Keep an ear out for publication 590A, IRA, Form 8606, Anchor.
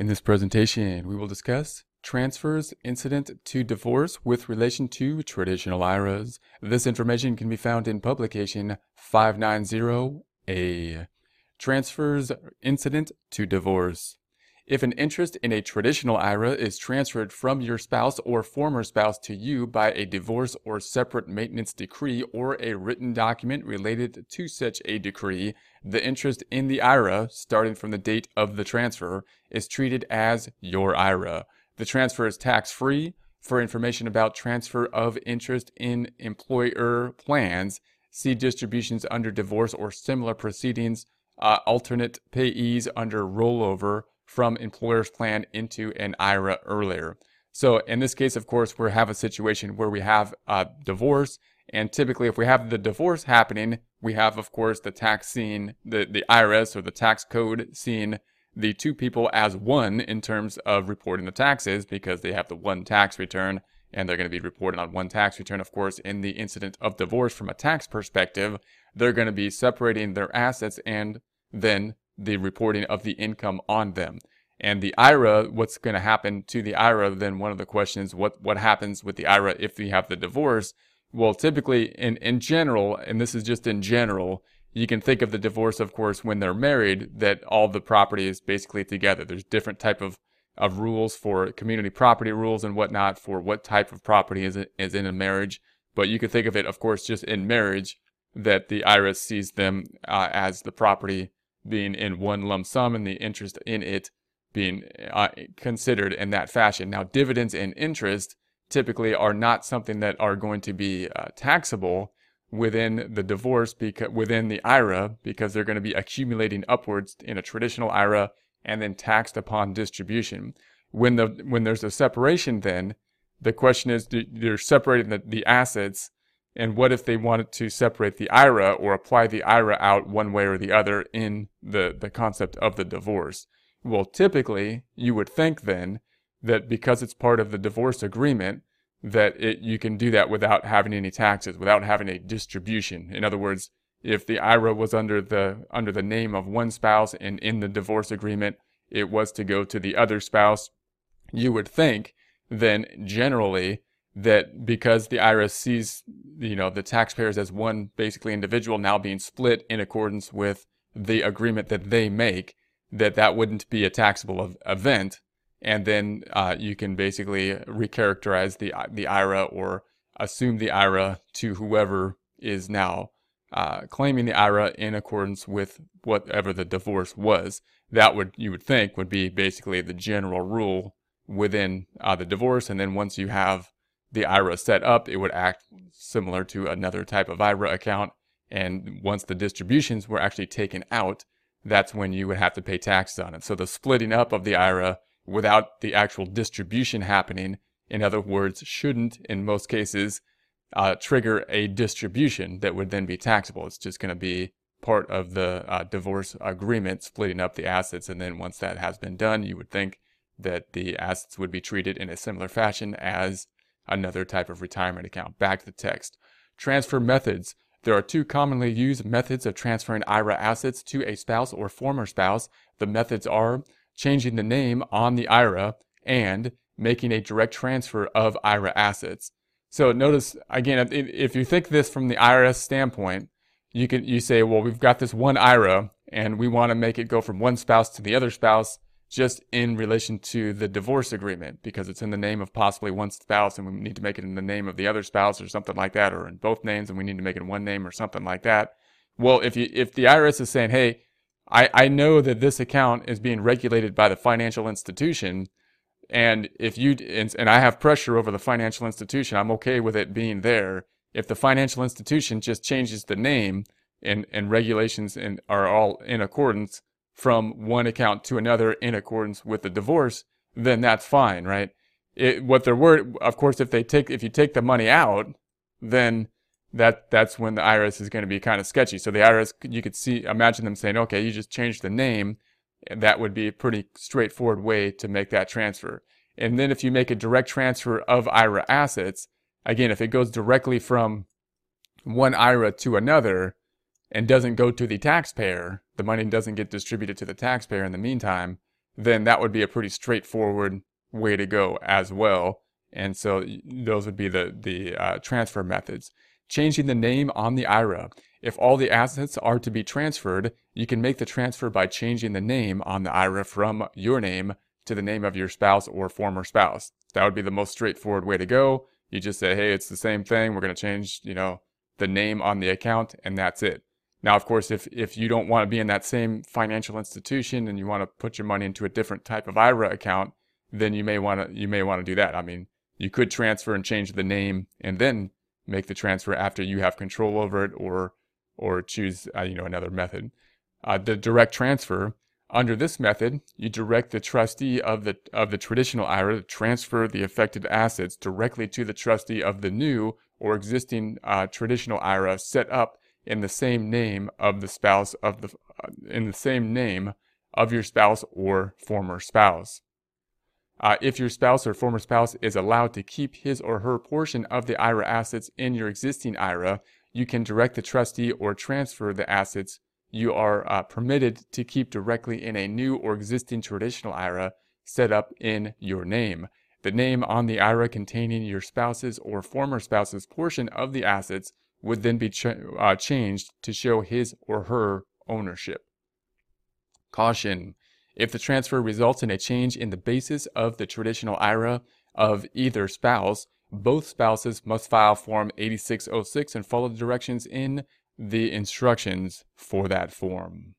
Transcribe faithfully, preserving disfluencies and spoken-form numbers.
In this presentation, we will discuss transfers incident to divorce with relation to traditional I R As. This information can be found in publication five ninety A. Transfers incident to divorce. If an interest in a traditional I R A is transferred from your spouse or former spouse to you by a divorce or separate maintenance decree or a written document related to such a decree, the interest in the I R A, starting from the date of the transfer, is treated as your I R A. The transfer is tax-free. For information about transfer of interest in employer plans, see distributions under divorce or similar proceedings, uh, alternate payees under rollover from employer's plan into an I R A earlier. So in this case, of course, we have a situation where we have a divorce, and typically if we have the divorce happening, we have, of course, the tax scene, the, the I R S or the tax code seeing the two people as one in terms of reporting the taxes because they have the one tax return and they're going to be reporting on one tax return. Of course, in the incident of divorce from a tax perspective, they're going to be separating their assets and then the reporting of the income on them. And the I R A, what's going to happen to the I R A, then one of the questions, what what happens with the I R A if we have the divorce? Well, typically in, in general, and this is just in general, you can think of the divorce, of course, when they're married, that all the property is basically together. There's different type of, of rules for community property rules and whatnot for what type of property is, is in a marriage. But you can think of it, of course, just in marriage, that the I R A sees them uh, as the property being in one lump sum and the interest in it being uh, considered in that fashion. Now, dividends and interest typically are not something that are going to be uh, taxable within the divorce, because within the I R A, because they're going to be accumulating upwards in a traditional I R A and then taxed upon distribution. When the when there's a separation, then the question is, they're separating the, the assets. And what if they wanted to separate the I R A or apply the I R A out one way or the other in the, the concept of the divorce? Well, typically, you would think then that because it's part of the divorce agreement, that it, you can do that without having any taxes, without having a distribution. In other words, if the I R A was under the, under the name of one spouse and in the divorce agreement it was to go to the other spouse, you would think then generally that because the I R S sees, you know, the taxpayers as one basically individual now being split in accordance with the agreement that they make, that that wouldn't be a taxable event, and then uh, you can basically recharacterize the the I R A or assume the I R A to whoever is now uh, claiming the I R A in accordance with whatever the divorce was. That would, you would think, would be basically the general rule within uh, the divorce, and then once you have the I R A set up, it would act similar to another type of I R A account. And once the distributions were actually taken out, that's when you would have to pay taxes on it. So the splitting up of the I R A without the actual distribution happening, in other words, shouldn't in most cases uh, trigger a distribution that would then be taxable. It's just going to be part of the uh, divorce agreement, splitting up the assets. And then once that has been done, you would think that the assets would be treated in a similar fashion as another type of retirement account. Back to the text. Transfer methods. There are two commonly used methods of transferring I R A assets to a spouse or former spouse. The methods are changing the name on the I R A and making a direct transfer of I R A assets. So notice, again, if you think this from the I R S standpoint, you can you say, well, we've got this one I R A and we want to make it go from one spouse to the other spouse, just in relation to the divorce agreement, because it's in the name of possibly one spouse and we need to make it in the name of the other spouse or something like that, or in both names and we need to make it in one name or something like that. Well, if you if the I R S is saying, hey, I, I know that this account is being regulated by the financial institution, and if you and, and I have pressure over the financial institution, I'm okay with it being there. If the financial institution just changes the name and, and regulations and are all in accordance from one account to another in accordance with the divorce, then that's fine, right? It, what they're worried, of course, if they take, if you take the money out, then that that's when the I R S is going to be kind of sketchy. So the I R S, you could see, imagine them saying, okay, you just changed the name, and that would be a pretty straightforward way to make that transfer. And then if you make a direct transfer of I R A assets, again, if it goes directly from one I R A to another and doesn't go to the taxpayer, the money doesn't get distributed to the taxpayer in the meantime, then that would be a pretty straightforward way to go as well. And so those would be the, the uh, transfer methods. Changing the name on the I R A. If all the assets are to be transferred, you can make the transfer by changing the name on the I R A from your name to the name of your spouse or former spouse. That would be the most straightforward way to go. You just say, hey, it's the same thing. We're going to change, you know, the name on the account, and that's it. Now, of course, if, if you don't want to be in that same financial institution and you want to put your money into a different type of I R A account, then you may want to you may want to do that. I mean, you could transfer and change the name and then make the transfer after you have control over it, or or choose uh, you know, another method. Uh, the direct transfer. Under this method, you direct the trustee of the of the traditional I R A to transfer the affected assets directly to the trustee of the new or existing uh, traditional I R A set up in the same name of the spouse of the uh, in the same name of your spouse or former spouse. Uh, if your spouse or former spouse is allowed to keep his or her portion of the I R A assets in your existing I R A, you can direct the trustee or transfer the assets you are uh, permitted to keep directly in a new or existing traditional I R A set up in your name. The name on the I R A containing your spouse's or former spouse's portion of the assets would then be ch uh, changed to show his or her ownership. Caution: if the transfer results in a change in the basis of the traditional I R A of either spouse, both spouses must file Form eighty-six oh six and follow the directions in the instructions for that form.